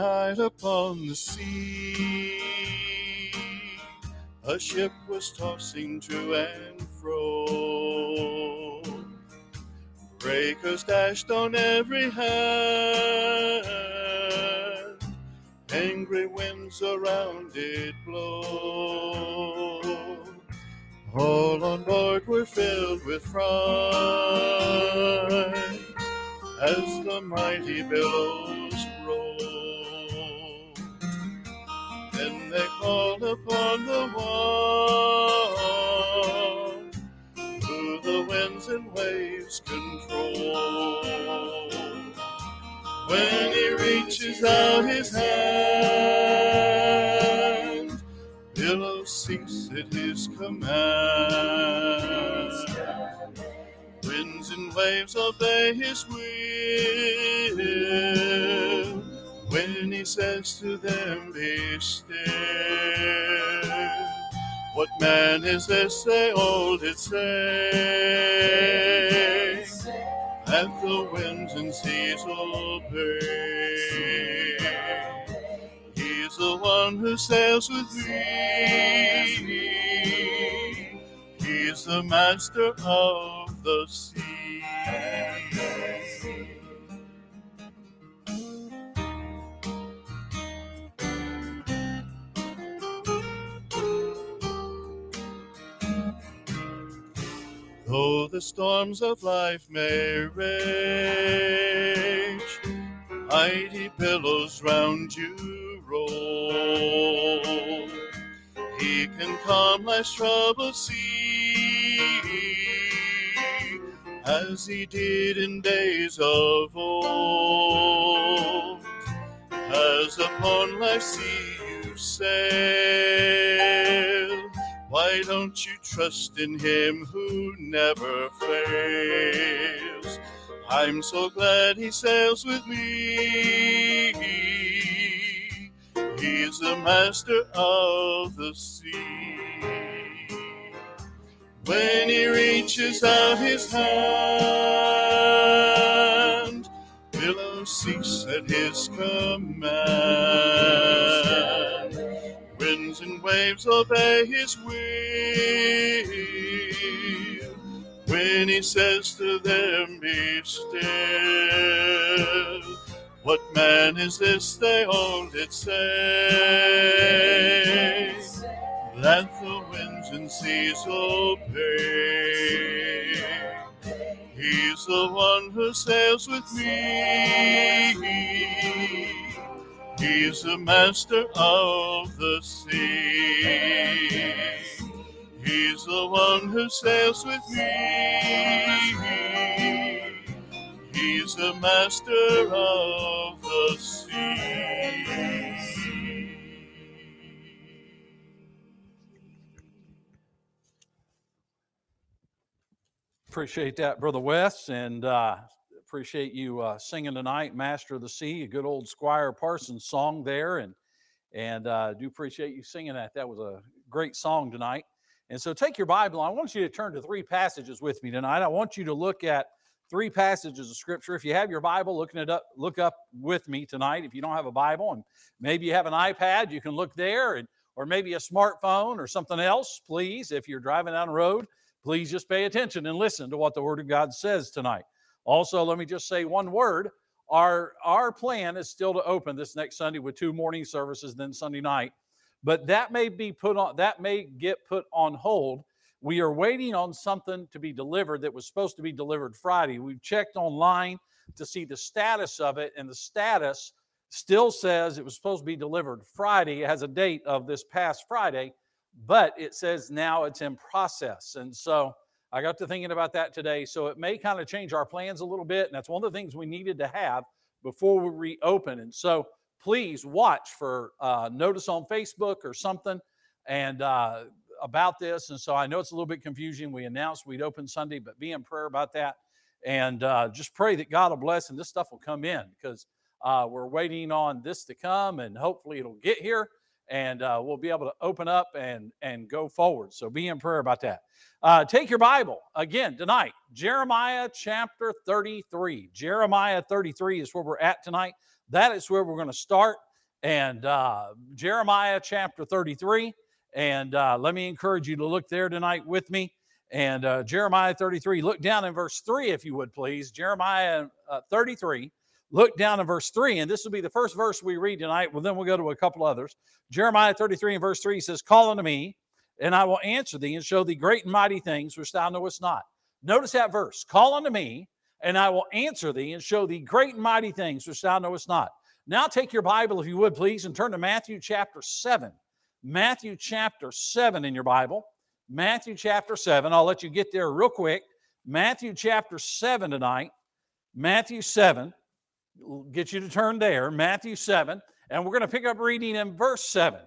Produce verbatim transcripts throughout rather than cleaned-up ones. night upon the sea, a ship was tossing to and fro. Breakers dashed on every hand, angry winds around did blow. All on board were filled with fright as the mighty billows rolled. Then they called upon the One who the winds and waves control. When He reaches out His hand, billow sinks at His command. Winds and waves obey His will when He says to them, be still. What man is this, they all did say, that the winds and seas obey. He's the one who sails with me. He's the master of the sea. The sea. Though the storms of life may rage, mighty billows round you roll. He can calm life's troubled sea, as He did in days of old. As upon life's sea you sail, why don't you trust in Him who never fails? I'm so glad He sails with me. He's the master of the sea. When He reaches out His hand, billow cease at His command. Winds and waves obey His will when He says to them, be still. What man is this, they all did say, that the winds and seas obey. He's the one who sails with me. He's the master of the sea. He's the one who sails with me. He's the master of the sea. Appreciate that, Brother Wes, and uh, appreciate you uh, singing tonight, Master of the Sea, a good old Squire Parsons song there, and and uh, do appreciate you singing that. That was a great song tonight. And so take your Bible. I want you to turn to three passages with me tonight. I want you to look at three passages of Scripture. If you have your Bible, looking it up, look up with me tonight. If you don't have a Bible, and maybe you have an iPad, you can look there, and or maybe a smartphone or something else, please, if you're driving down the road. Please just pay attention and listen to what the Word of God says tonight. Also, let me just say one word. Our, our plan is still to open this next Sunday with two morning services, then Sunday night. But that may be put on, that may get put on hold. We are waiting on something to be delivered that was supposed to be delivered Friday. We've checked online to see the status of it, and the status still says it was supposed to be delivered Friday. It has a date of this past Friday, but it says now it's in process. And so I got to thinking about that today. So it may kind of change our plans a little bit. And that's one of the things we needed to have before we reopen. And so please watch for uh, notice on Facebook or something and uh, about this. And so I know it's a little bit confusing. We announced we'd open Sunday, but be in prayer about that. And uh, just pray that God will bless and this stuff will come in, because uh, we're waiting on this to come and hopefully it'll get here. And uh, we'll be able to open up and, and go forward. So be in prayer about that. Uh, take your Bible again tonight. Jeremiah chapter thirty-three. Jeremiah thirty-three is where we're at tonight. That is where we're going to start. and uh, Jeremiah chapter thirty-three. And uh, let me encourage you to look there tonight with me. And uh, Jeremiah thirty-three, look down in verse three, if you would, please. Jeremiah uh, thirty-three, look down in verse three. And this will be the first verse we read tonight. Well, then we'll go to a couple others. Jeremiah thirty-three and verse three says, "Call unto me, and I will answer thee, and show thee great and mighty things which thou knowest not." Notice that verse. Call unto me, and I will answer thee, and show thee great and mighty things which thou knowest not. Now take your Bible, if you would, please, and turn to Matthew chapter seven. Matthew chapter seven in your Bible. Matthew chapter seven. I'll let you get there real quick. Matthew chapter seven tonight. Matthew seven. We'll get you to turn there. Matthew seven. And we're going to pick up reading in verse seven.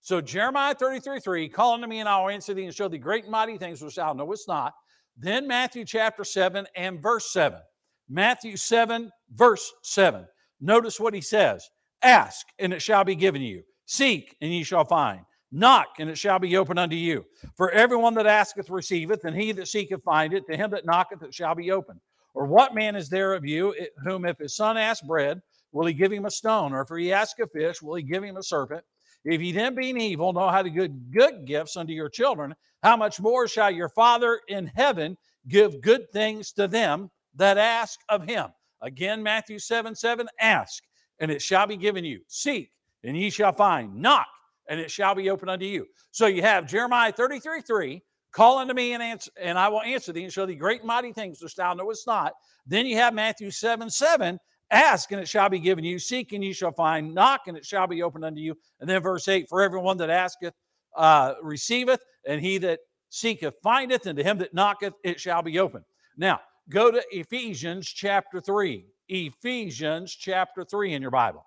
So Jeremiah thirty-three, three, "Call unto me, and I will answer thee, and show thee great and mighty things which thou knowest not." Then Matthew chapter seven and verse seven. Matthew seven, verse seven. Notice what he says. "Ask, and it shall be given you. Seek, and ye shall find. Knock, and it shall be opened unto you. For everyone that asketh receiveth, and he that seeketh findeth. To him that knocketh it shall be opened. Or what man is there of you, whom if his son ask bread, will he give him a stone? Or if he ask a fish, will he give him a serpent? If ye then, being evil, know how to give good gifts unto your children, how much more shall your Father in heaven give good things to them that ask of him?" Again, Matthew seven, seven, "Ask, and it shall be given you. Seek, and ye shall find. Knock, and it shall be opened unto you." So you have Jeremiah thirty-three, three, "Call unto me, and answer, and I will answer thee, and show thee great and mighty things which thou knowest not." Then you have Matthew seven, seven, "Ask, and it shall be given you. Seek, and you shall find. Knock, and it shall be opened unto you." And then verse eight, "For everyone that asketh uh, receiveth, and he that seeketh findeth, and to him that knocketh it shall be opened." Now, go to Ephesians chapter three. Ephesians chapter three in your Bible.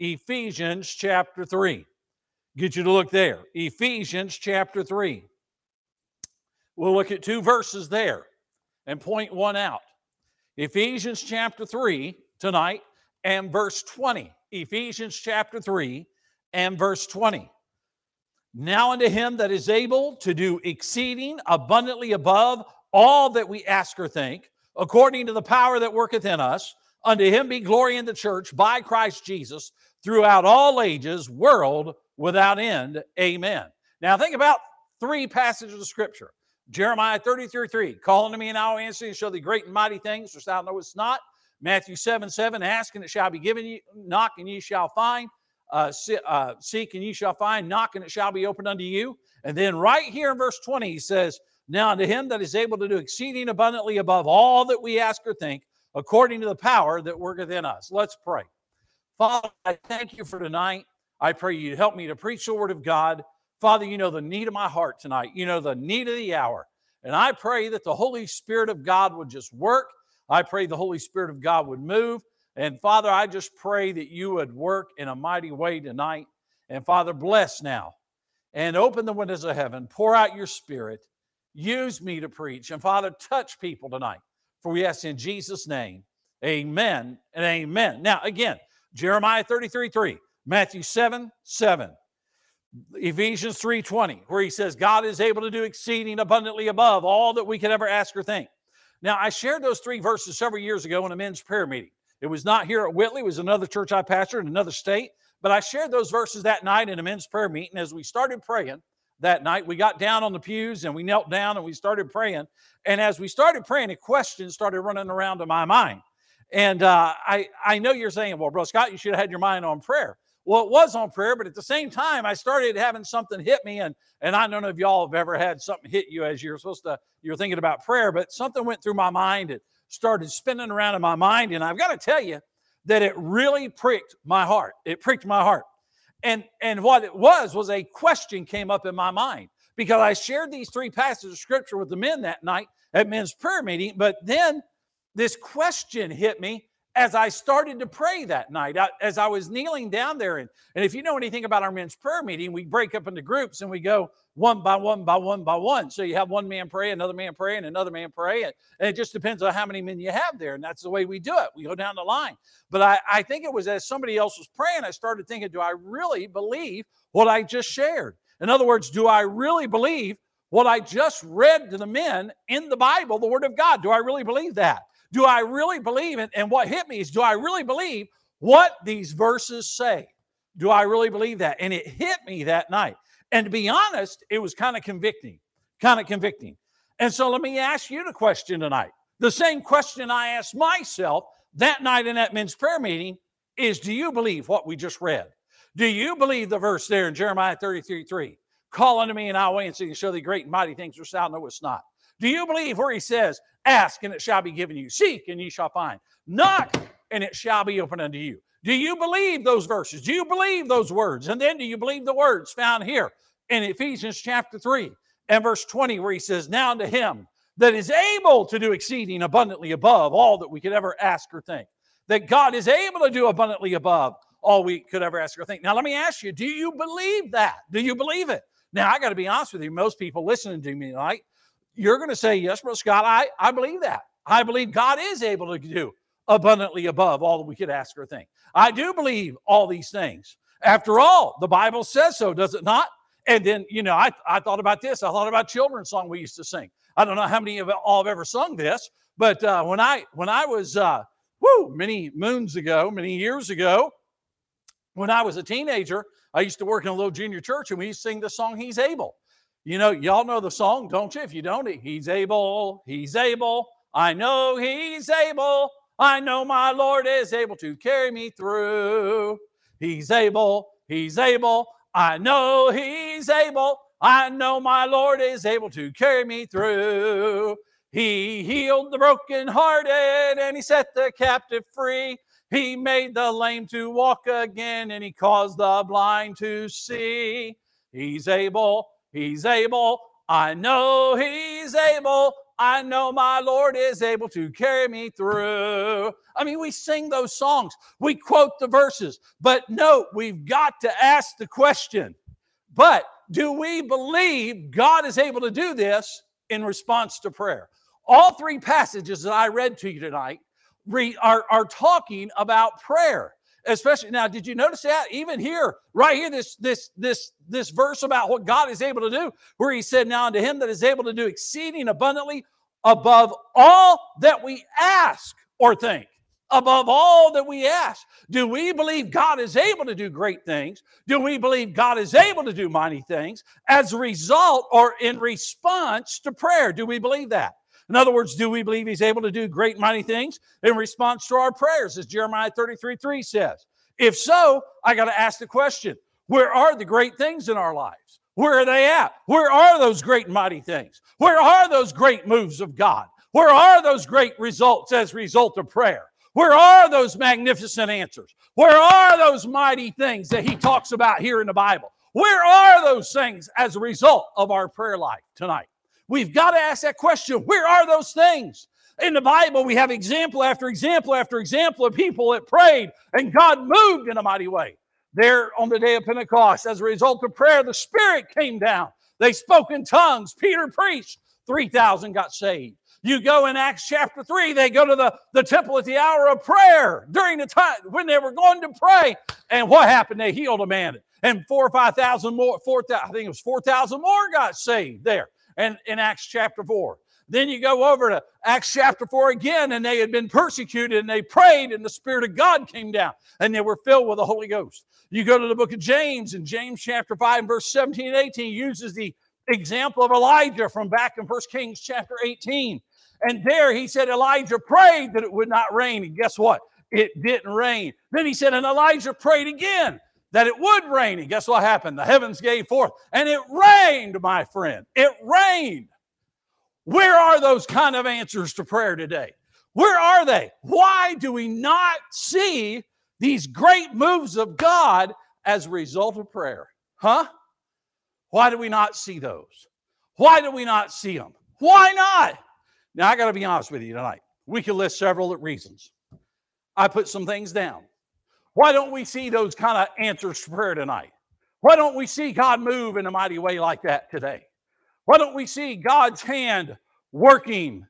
Ephesians chapter three. Get you to look there. Ephesians chapter three. We'll look at two verses there and point one out. Ephesians chapter three tonight and verse twenty. Ephesians chapter three and verse twenty. "Now unto him that is able to do exceeding abundantly above all that we ask or think, according to the power that worketh in us, unto him be glory in the church by Christ Jesus throughout all ages, world without end. Amen." Now think about three passages of Scripture. Jeremiah thirty-three, three, "Call unto me, and I will answer thee, and show thee great and mighty things which thou knowest not." Matthew seven, seven, "Ask, and it shall be given you. Knock, and ye shall find. Uh, see, uh, seek, and ye shall find. Knock, and it shall be opened unto you." And then right here in verse twenty, he says, "Now unto him that is able to do exceeding abundantly above all that we ask or think, according to the power that worketh in us." Let's pray. Father, I thank you for tonight. I pray you'd help me to preach the word of God. Father, you know the need of my heart tonight. You know the need of the hour. And I pray that the Holy Spirit of God would just work. I pray the Holy Spirit of God would move. And Father, I just pray that you would work in a mighty way tonight. And Father, bless now and open the windows of heaven. Pour out your Spirit. Use me to preach. And Father, touch people tonight. For we ask in Jesus' name, amen and amen. Now again, Jeremiah thirty-three, three, Matthew seven, seven, Ephesians three, twenty, where he says, "God is able to do exceeding abundantly above all that we could ever ask or think." Now, I shared those three verses several years ago in a men's prayer meeting. It was not here at Whitley. It was another church I pastored in another state. But I shared those verses that night in a men's prayer meeting. As we started praying that night, we got down on the pews and we knelt down and we started praying. And as we started praying, a question started running around in my mind. And uh, I, I know you're saying, "Well, Bro Scott, you should have had your mind on prayer." Well, it was on prayer, but at the same time, I started having something hit me, and, and I don't know if y'all have ever had something hit you as you're supposed to, you're thinking about prayer, but something went through my mind. It started spinning around in my mind, and I've got to tell you that it really pricked my heart. It pricked my heart. And, and what it was was a question came up in my mind because I shared these three passages of Scripture with the men that night at men's prayer meeting, but then this question hit me as I started to pray that night, I, as I was kneeling down there. And, and if you know anything about our men's prayer meeting, we break up into groups and we go one by one by one by one. So you have one man pray, another man pray, and another man pray. And, and it just depends on how many men you have there. And that's the way we do it. We go down the line. But I, I think it was as somebody else was praying, I started thinking, do I really believe what I just shared? In other words, do I really believe what I just read to the men in the Bible, the Word of God? Do I really believe that? Do I really believe it? And what hit me is, do I really believe what these verses say? do I really believe that? And it hit me that night. And to be honest, it was kind of convicting, kind of convicting. And so let me ask you the question tonight. The same question I asked myself that night in that men's prayer meeting is, do you believe what we just read? Do you believe the verse there in Jeremiah thirty-three three? Call unto me and I will answer you, show thee great and mighty things which thou knowest not. Do you believe where he says, ask and it shall be given you, seek and ye shall find, knock and it shall be opened unto you? Do you believe those verses? Do you believe those words? And then do you believe the words found here in Ephesians chapter three and verse twenty, where he says, now unto him that is able to do exceeding abundantly above all that we could ever ask or think. That God is able to do abundantly above all we could ever ask or think. Now, let me ask you, do you believe that? Do you believe it? Now, I got to be honest with you, most people listening to me tonight, you're going to say, yes, Brother Scott, I, I believe that. I believe God is able to do abundantly above all that we could ask or think. I do believe all these things. After all, the Bible says so, does it not? And then, you know, I, I thought about this. I thought about children's song we used to sing. I don't know how many of all have ever sung this, but uh, when I when I was, uh, woo, many moons ago, many years ago, when I was a teenager, I used to work in a little junior church, and we used to sing the song, He's Able. You know, y'all know the song, don't you? If you don't, He's able, He's able. I know He's able. I know my Lord is able to carry me through. He's able, He's able. I know He's able. I know my Lord is able to carry me through. He healed the brokenhearted and He set the captive free. He made the lame to walk again and He caused the blind to see. He's able, He's able. I know He's able. I know my Lord is able to carry me through. I mean, we sing those songs. We quote the verses. But no, we've got to ask the question. But do we believe God is able to do this in response to prayer? All three passages that I read to you tonight are, are talking about prayer. Especially now, did you notice that? Even here, right here, this this this this verse about what God is able to do, where he said, now unto him that is able to do exceeding abundantly above all that we ask or think. Above all that we ask. Do we believe God is able to do great things? Do we believe God is able to do mighty things as a result or in response to prayer? Do we believe that? In other words, do we believe he's able to do great mighty things in response to our prayers, as Jeremiah thirty-three three says? If so, I got to ask the question, where are the great things in our lives? Where are they at? Where are those great mighty things? Where are those great moves of God? Where are those great results as a result of prayer? Where are those magnificent answers? Where are those mighty things that he talks about here in the Bible? Where are those things as a result of our prayer life tonight? We've got to ask that question, where are those things? In the Bible, we have example after example after example of people that prayed and God moved in a mighty way. There on the day of Pentecost, as a result of prayer, the Spirit came down. They spoke in tongues. Peter preached. three thousand got saved. You go in Acts chapter three, they go to the, the temple at the hour of prayer during the time when they were going to pray. And what happened? They healed a man. And four or five thousand more, four, I think it was four thousand more got saved there. And in Acts chapter four. Then you go over to Acts chapter four again, and they had been persecuted, and they prayed, and the Spirit of God came down, and they were filled with the Holy Ghost. You go to the book of James, and James chapter five, and verse seventeen and eighteen uses the example of Elijah from back in First Kings chapter eighteen. And there he said Elijah prayed that it would not rain, and guess what? It didn't rain. Then he said, and Elijah prayed again that it would rain. And guess what happened? The heavens gave forth. And it rained, my friend. It rained. Where are those kind of answers to prayer today? Where are they? Why do we not see these great moves of God as a result of prayer? Huh? Why do we not see those? Why do we not see them? Why not? Now, I got to be honest with you tonight. We can list several reasons. I put some things down. Why don't we see those kind of answers to prayer tonight? Why don't we see God move in a mighty way like that today? Why don't we see God's hand working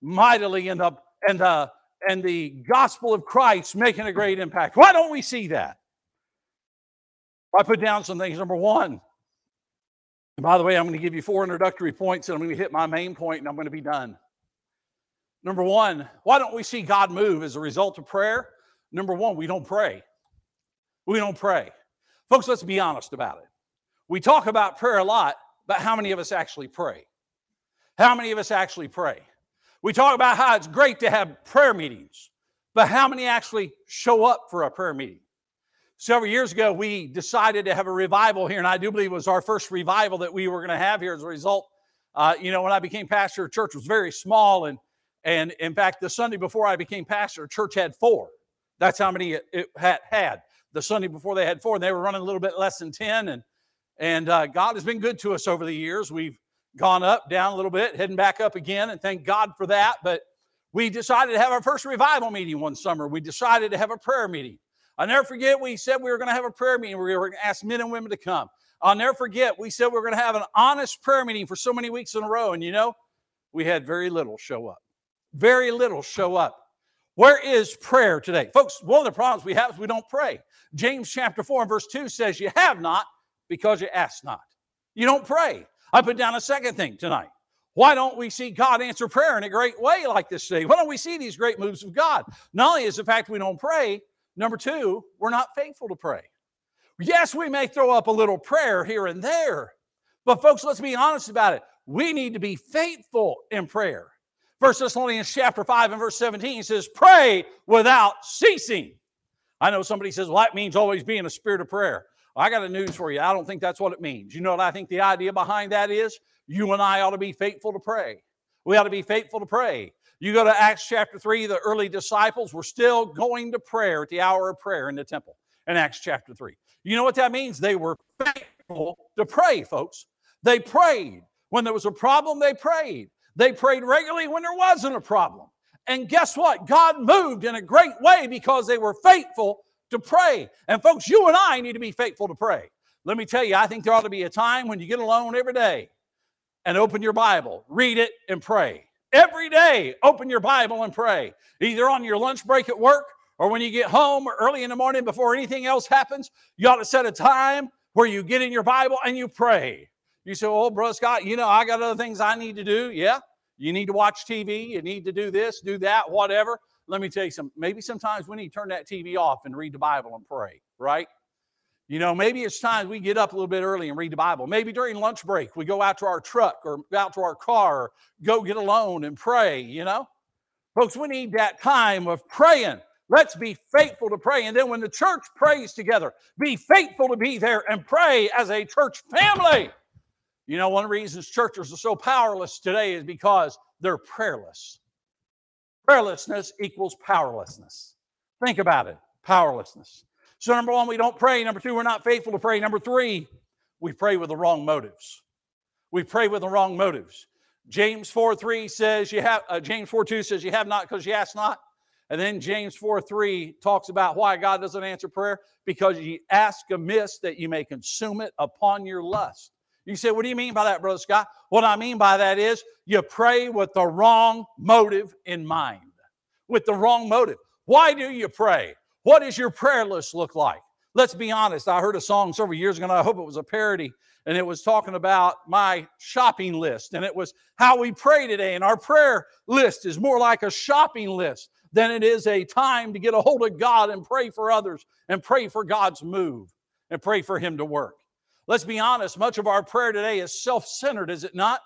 mightily and the, and the, and the gospel of Christ making a great impact? Why don't we see that? I put down some things. Number one, and by the way, I'm going to give you four introductory points and I'm going to hit my main point and I'm going to be done. Number one, why don't we see God move as a result of prayer? Number one, we don't pray. We don't pray. Folks, let's be honest about it. We talk about prayer a lot, but how many of us actually pray? How many of us actually pray? We talk about how it's great to have prayer meetings, but how many actually show up for a prayer meeting? Several years ago, we decided to have a revival here, and I do believe it was our first revival that we were going to have here as a result. Uh, you know, when I became pastor, the church was very small, and and in fact, the Sunday before I became pastor, the church had four. That's how many it, it had had. The Sunday before they had four, and they were running a little bit less than ten, and and uh, God has been good to us over the years. We've gone up, down a little bit, heading back up again, and thank God for that. But we decided to have our first revival meeting one summer. We decided to have a prayer meeting. I'll never forget, we said we were going to have a prayer meeting. We were going to ask men and women to come. I'll never forget, we said we were going to have an honest prayer meeting for so many weeks in a row. And you know, we had very little show up. Very little show up. Where is prayer today? Folks, one of the problems we have is we don't pray. James chapter four and verse two says, you have not because you ask not. You don't pray. I put down a second thing tonight. Why don't we see God answer prayer in a great way like this today? Why don't we see these great moves of God? Not only is the fact we don't pray, number two, we're not faithful to pray. Yes, we may throw up a little prayer here and there, but folks, let's be honest about it. We need to be faithful in prayer. First Thessalonians chapter five and verse seventeen says, pray without ceasing. I know somebody says, well, that means always be in a spirit of prayer. Well, I got a news for you. I don't think that's what it means. You know what I think the idea behind that is? You and I ought to be faithful to pray. We ought to be faithful to pray. You go to Acts chapter three, the early disciples were still going to prayer at the hour of prayer in the temple in Acts chapter three. You know what that means? They were faithful to pray, folks. They prayed. When there was a problem, they prayed. They prayed regularly when there wasn't a problem. And guess what? God moved in a great way because they were faithful to pray. And folks, you and I need to be faithful to pray. Let me tell you, I think there ought to be a time when you get alone every day and open your Bible, read it, and pray. Every day, open your Bible and pray, either on your lunch break at work or when you get home or early in the morning before anything else happens. You ought to set a time where you get in your Bible and you pray. You say, oh, Brother Scott, you know, I got other things I need to do. Yeah, you need to watch T V. You need to do this, do that, whatever. Let me tell you something. Maybe sometimes we need to turn that T V off and read the Bible and pray, right? You know, maybe it's time we get up a little bit early and read the Bible. Maybe during lunch break, we go out to our truck or out to our car, or go get alone and pray, you know. Folks, we need that time of praying. Let's be faithful to pray. And then when the church prays together, be faithful to be there and pray as a church family. You know, one of the reasons churches are so powerless today is because they're prayerless. Prayerlessness equals powerlessness. Think about it, powerlessness. So number one, we don't pray. Number two, we're not faithful to pray. Number three, we pray with the wrong motives. We pray with the wrong motives. James four three says, you have, uh, James four two says, you have not because you ask not. And then James four three talks about why God doesn't answer prayer. Because you ask amiss that you may consume it upon your lust. You say, what do you mean by that, Brother Scott? What I mean by that is you pray with the wrong motive in mind. With the wrong motive. Why do you pray? What does your prayer list look like? Let's be honest. I heard a song several years ago, and I hope it was a parody, and it was talking about my shopping list, and it was how we pray today, and our prayer list is more like a shopping list than it is a time to get a hold of God and pray for others and pray for God's move and pray for Him to work. Let's be honest. Much of our prayer today is self-centered, is it not?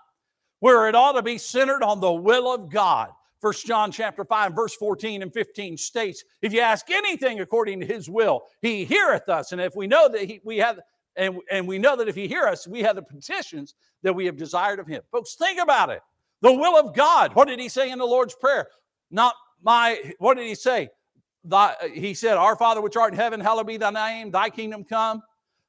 Where it ought to be centered on the will of God. First John chapter five, verse fourteen and fifteen states, if you ask anything according to His will, He heareth us. And if we know that he, we have, and, and we know that if He hear us, we have the petitions that we have desired of Him. Folks, think about it. The will of God. What did He say in the Lord's Prayer? Not my, what did He say? Thy, he said, Our Father which art in heaven, hallowed be Thy name, Thy kingdom come,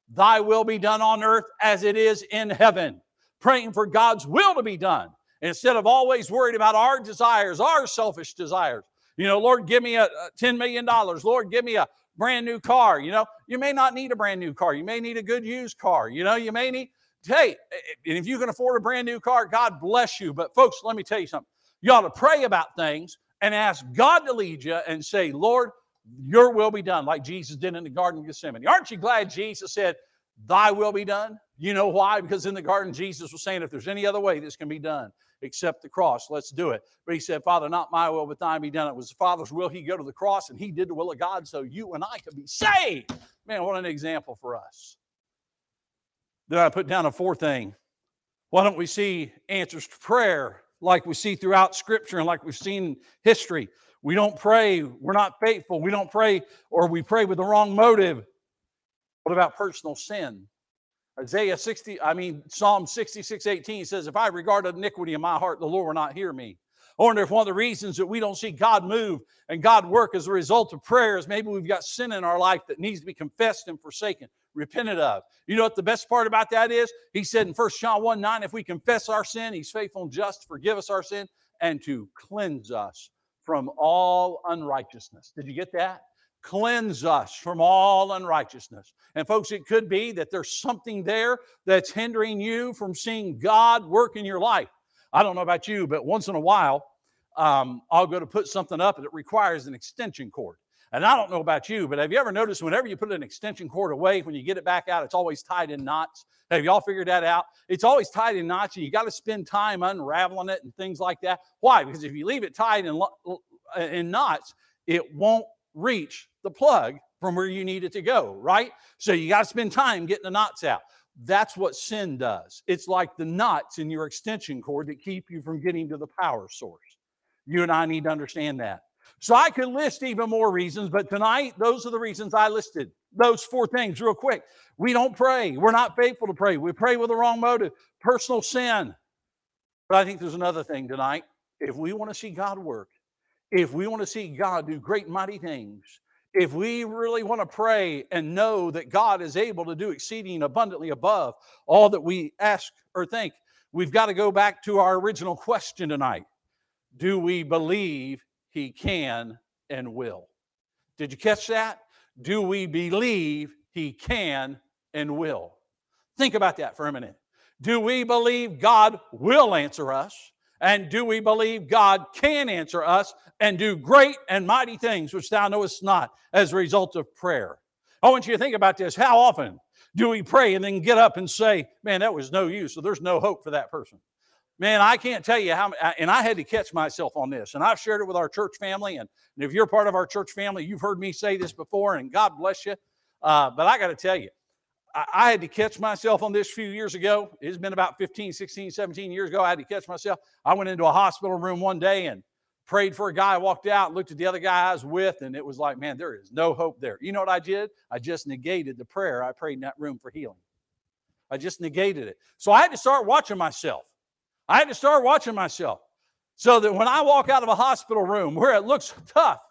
Thy will be done on earth as it is in heaven. Praying for God's will to be done. Instead of always worried about our desires, our selfish desires. You know, Lord, give me a ten million dollars. Lord, give me a brand new car. You know, you may not need a brand new car. You may need a good used car. You know, you may need, hey, and if you can afford a brand new car, God bless you. But folks, let me tell you something. You ought to pray about things and ask God to lead you and say, Lord, Your will be done, like Jesus did in the Garden of Gethsemane. Aren't you glad Jesus said, Thy will be done? You know why? Because in the garden, Jesus was saying, if there's any other way this can be done except the cross, let's do it. But He said, Father, not my will, but Thine be done. It was the Father's will. He go to the cross, and He did the will of God so you and I could be saved. Man, what an example for us. Then I put down a fourth thing. Why don't we see answers to prayer like we see throughout Scripture and like we've seen in history? We don't pray. We're not faithful. We don't pray, or we pray with the wrong motive. What about personal sin? Isaiah sixty, I mean, Psalm sixty-six eighteen says, if I regard iniquity in my heart, the Lord will not hear me. I wonder if one of the reasons that we don't see God move and God work as a result of prayer is maybe we've got sin in our life that needs to be confessed and forsaken, repented of. You know what the best part about that is? He said in First John one nine, if we confess our sin, he's faithful and just to forgive us our sin and to cleanse us from all unrighteousness. Did you get that? Cleanse us from all unrighteousness. And folks, it could be that there's something there that's hindering you from seeing God work in your life. I don't know about you, but once in a while, um, I'll go to put something up and it requires an extension cord. And I don't know about you, but have you ever noticed whenever you put an extension cord away, when you get it back out, it's always tied in knots? Have y'all figured that out? It's always tied in knots, and you got to spend time unraveling it and things like that. Why? Because if you leave it tied in, in knots, it won't reach the plug from where you need it to go, right? So you got to spend time getting the knots out. That's what sin does. It's like the knots in your extension cord that keep you from getting to the power source. You and I need to understand that. So I could list even more reasons, but tonight, those are the reasons I listed. Those four things real quick. We don't pray. We're not faithful to pray. We pray with the wrong motive. Personal sin. But I think there's another thing tonight. If we want to see God work, if we want to see God do great and mighty things, if we really want to pray and know that God is able to do exceeding abundantly above all that we ask or think, we've got to go back to our original question tonight. Do we believe he can and will? Did you catch that? Do we believe he can and will? Think about that for a minute. Do we believe God will answer us? And do we believe God can answer us and do great and mighty things, which thou knowest not, as a result of prayer? I want you to think about this. How often do we pray and then get up and say, man, that was no use, so there's no hope for that person? Man, I can't tell you how, and I had to catch myself on this, and I've shared it with our church family, and if you're part of our church family, you've heard me say this before, and God bless you, uh, but I got to tell you, I had to catch myself on this a few years ago. It's been about fifteen, sixteen, seventeen years ago. I had to catch myself. I went into a hospital room one day and prayed for a guy, walked out, looked at the other guy I was with, and it was like, man, there is no hope there. You know what I did? I just negated the prayer I prayed in that room for healing. I just negated it. So I had to start watching myself. I had to start watching myself so that when I walk out of a hospital room where it looks tough,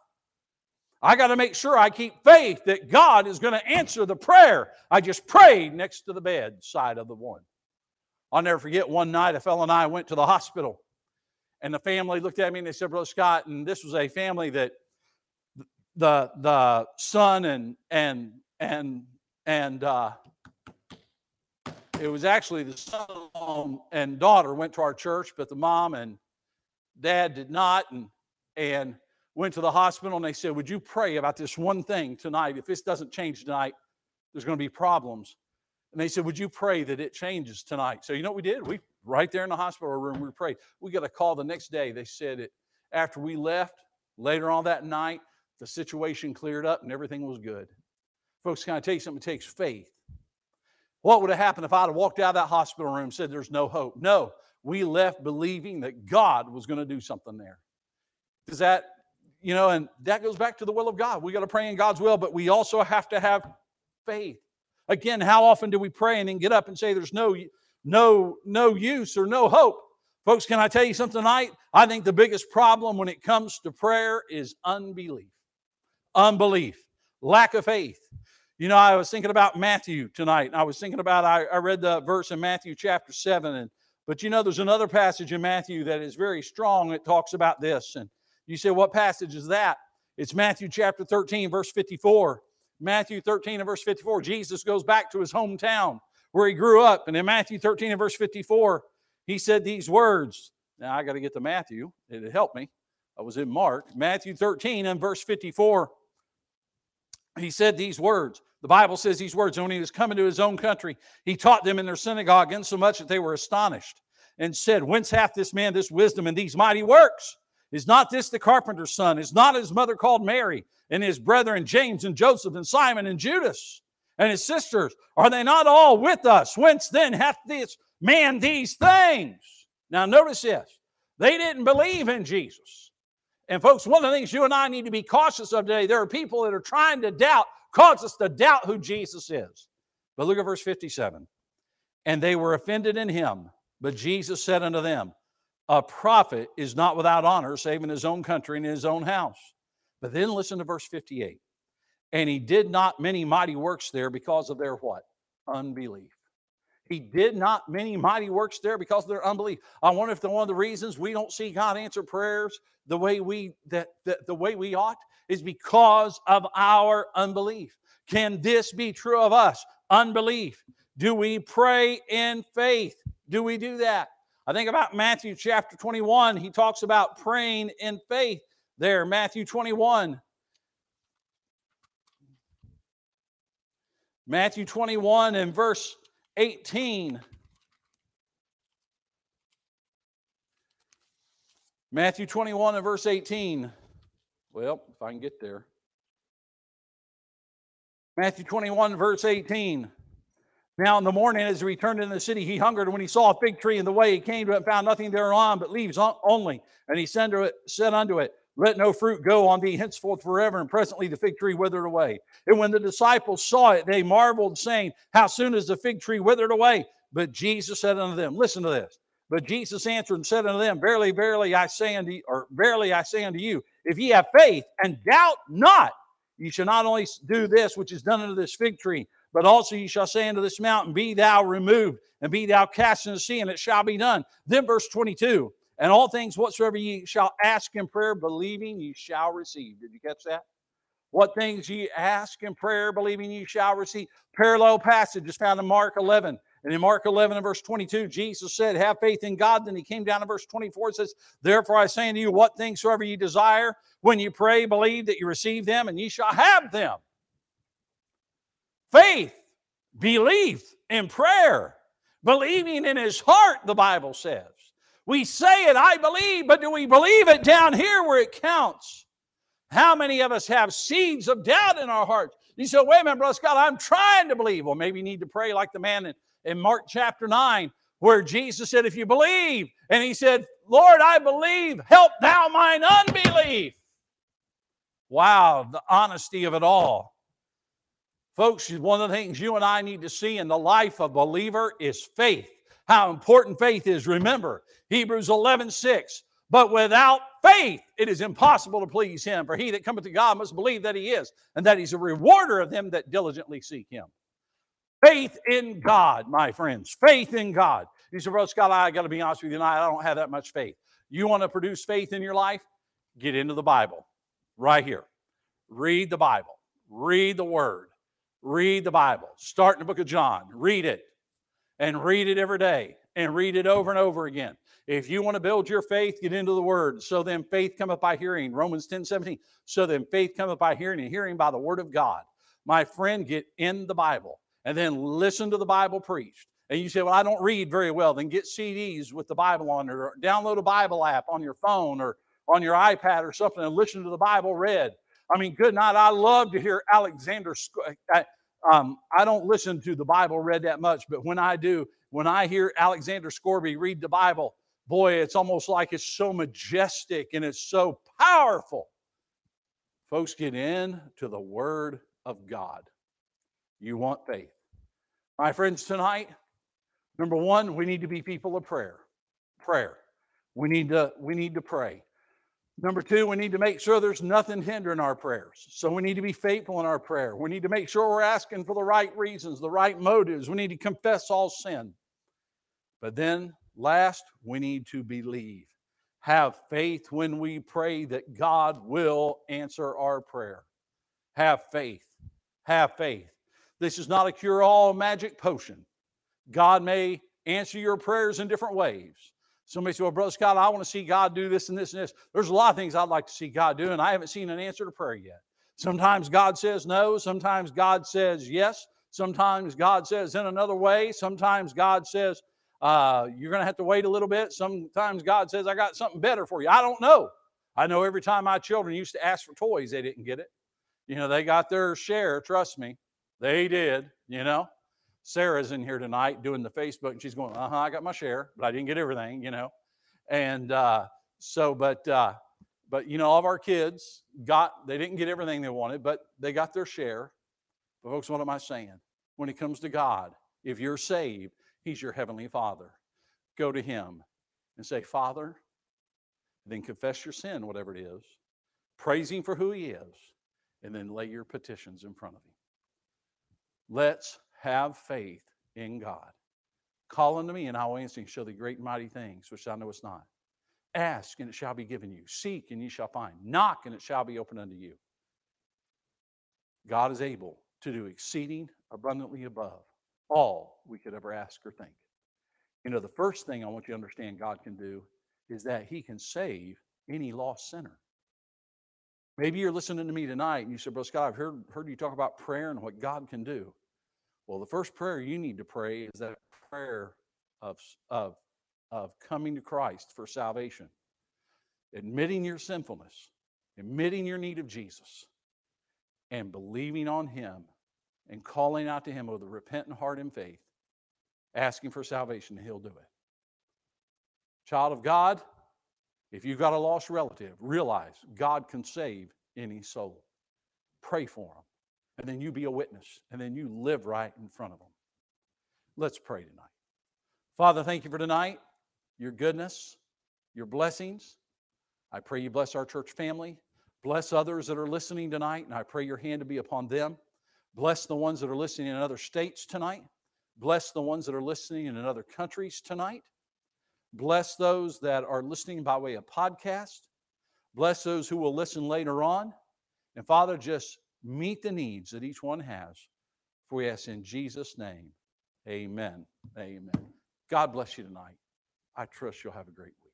I got to make sure I keep faith that God is going to answer the prayer I just prayed next to the bedside of the one. I'll never forget one night a fellow and I went to the hospital, and the family looked at me and they said, Brother Scott, and this was a family that the the son and and and and uh, it was actually the son and daughter went to our church, but the mom and dad did not, and and. went to the hospital, and they said, would you pray about this one thing tonight? If this doesn't change tonight, there's going to be problems. And they said, would you pray that it changes tonight? So you know what we did? We, right there in the hospital room, we prayed. We got a call the next day. They said it after we left, later on that night, the situation cleared up and everything was good. Folks, can I tell you something? It takes faith. What would have happened if I had walked out of that hospital room and said there's no hope? No, we left believing that God was going to do something there. Does that... You know, and that goes back to the will of God. We got to pray in God's will, but we also have to have faith. Again, how often do we pray and then get up and say there's no, no, no use or no hope? Folks, can I tell you something tonight? I think the biggest problem when it comes to prayer is unbelief. Unbelief. Lack of faith. You know, I was thinking about Matthew tonight, and I was thinking about, I, I read the verse in Matthew chapter seven, and but you know, there's another passage in Matthew that is very strong that talks about this, and you say, what passage is that? It's Matthew chapter thirteen, verse fifty-four. Matthew thirteen and verse fifty-four, Jesus goes back to his hometown where he grew up. And in Matthew thirteen and verse fifty-four, he said these words. Now, I got to get to Matthew. It'll help me. I was in Mark. Matthew thirteen and verse fifty-four, he said these words. The Bible says these words. And when he was coming to his own country, he taught them in their synagogue, insomuch that they were astonished and said, whence hath this man this wisdom and these mighty works? Is not this the carpenter's son? Is not his mother called Mary, and his brethren James and Joseph and Simon and Judas? and his sisters, are they not all with us? Whence then hath this man these things? Now notice this. They didn't believe in Jesus. And folks, one of the things you and I need to be cautious of today, there are people that are trying to doubt, cause us to doubt who Jesus is. But look at verse fifty-seven. And they were offended in him, but Jesus said unto them, a prophet is not without honor, save in his own country and in his own house. But then listen to verse fifty-eight. And he did not many mighty works there because of their what? Unbelief. He did not many mighty works there because of their unbelief. I wonder if the, one of the reasons we don't see God answer prayers the way we that, that the way we ought is because of our unbelief. Can this be true of us? Unbelief. Do we pray in faith? Do we do that? I think about Matthew chapter twenty-one. He talks about praying in faith there. Matthew twenty-one. Matthew twenty-one and verse eighteen. Matthew twenty-one and verse eighteen. Well, if I can get there. Matthew twenty-one, verse eighteen. Now in the morning, as he returned into the city, he hungered. When he saw a fig tree in the way, he came to it and found nothing thereon but leaves only. And he said unto it, let no fruit go on thee henceforth forever. And presently the fig tree withered away. And when the disciples saw it, they marveled, saying, how soon is the fig tree withered away? But Jesus said unto them, listen to this. But Jesus answered and said unto them, verily, verily, I say unto you, or verily I say unto you, if ye have faith and doubt not, you shall not only do this which is done unto this fig tree, but also you shall say unto this mountain, be thou removed, and be thou cast into the sea, and it shall be done. Then verse twenty-two, and all things whatsoever ye shall ask in prayer, believing ye shall receive. Did you catch that? What things ye ask in prayer, believing ye shall receive. Parallel passage is found in Mark eleven. And in Mark eleven and verse twenty-two, Jesus said, have faith in God. Then he came down to verse twenty-four and says, therefore I say unto you, what things soever you desire, when you pray, believe that you receive them, and ye shall have them. Faith, belief in prayer, believing in his heart, the Bible says. We say it, I believe, but do we believe it down here where it counts? How many of us have seeds of doubt in our hearts? You say, wait a minute, Brother Scott, I'm trying to believe. Well, maybe you need to pray like the man in In Mark chapter nine, where Jesus said, if you believe, and he said, Lord, I believe, help thou mine unbelief. Wow, the honesty of it all. Folks, one of the things you and I need to see in the life of a believer is faith. How important faith is. Remember, Hebrews eleven, six, but without faith it is impossible to please him. For he that cometh to God must believe that he is, and that he's a rewarder of them that diligently seek him. Faith in God, my friends. Faith in God. You say, Brother Scott, I got to be honest with you tonight. I don't have that much faith. You want to produce faith in your life? Get into the Bible right here. Read the Bible. Read the Word. Read the Bible. Start in the book of John. Read it. And read it every day. And read it over and over again. If you want to build your faith, get into the Word. So then faith cometh by hearing. Romans ten, seventeen. So then faith cometh by hearing, and hearing by the Word of God. My friend, get in the Bible. And then listen to the Bible preached. And you say, well, I don't read very well. Then get C Ds with the Bible on it, or download a Bible app on your phone or on your iPad or something, and listen to the Bible read. I mean, good night. I love to hear Alexander Scorby. I, um, I don't listen to the Bible read that much, but when I do, when I hear Alexander Scorby read the Bible, boy, it's almost like it's so majestic and it's so powerful. Folks, get in to the Word of God. You want faith. My friends, tonight, number one, we need to be people of prayer. Prayer. We need to, we need to pray. Number two, we need to make sure there's nothing hindering our prayers. So we need to be faithful in our prayer. We need to make sure we're asking for the right reasons, the right motives. We need to confess all sin. But then last, we need to believe. Have faith when we pray that God will answer our prayer. Have faith. Have faith. This is not a cure-all magic potion. God may answer your prayers in different ways. Somebody said, well, Brother Scott, I want to see God do this and this and this. There's a lot of things I'd like to see God do, and I haven't seen an answer to prayer yet. Sometimes God says no. Sometimes God says yes. Sometimes God says in another way. Sometimes God says, uh, you're going to have to wait a little bit. Sometimes God says, I got something better for you. I don't know. I know every time my children used to ask for toys, they didn't get it. You know, they got their share, trust me. They did, you know. Sarah's in here tonight doing the Facebook, and she's going, uh-huh, I got my share, but I didn't get everything, you know. And uh, so, but, uh, but you know, all of our kids got, they didn't get everything they wanted, but they got their share. But folks, what am I saying? When it comes to God, if you're saved, He's your Heavenly Father. Go to Him and say, Father, then confess your sin, whatever it is, praise Him for who He is, and then lay your petitions in front of Him. Let's have faith in God. Call unto me, and I will answer you, show thee great and mighty things, which I know it's not. Ask, and it shall be given you. Seek, and ye shall find. Knock, and it shall be opened unto you. God is able to do exceeding abundantly above all we could ever ask or think. You know, the first thing I want you to understand God can do is that He can save any lost sinner. Maybe you're listening to me tonight, and you said, Brother Scott, I've heard, heard you talk about prayer and what God can do. Well, the first prayer you need to pray is that prayer of, of, of coming to Christ for salvation, admitting your sinfulness, admitting your need of Jesus, and believing on Him and calling out to Him with a repentant heart and faith, asking for salvation, and He'll do it. Child of God, if you've got a lost relative, realize God can save any soul. Pray for them, and then you be a witness, and then you live right in front of them. Let's pray tonight. Father, thank you for tonight, your goodness, your blessings. I pray you bless our church family. Bless others that are listening tonight, and I pray your hand to be upon them. Bless the ones that are listening in other states tonight. Bless the ones that are listening in other countries tonight. Bless those that are listening by way of podcast. Bless those who will listen later on. And Father, just meet the needs that each one has. For we ask in Jesus' name, amen. Amen. God bless you tonight. I trust you'll have a great week.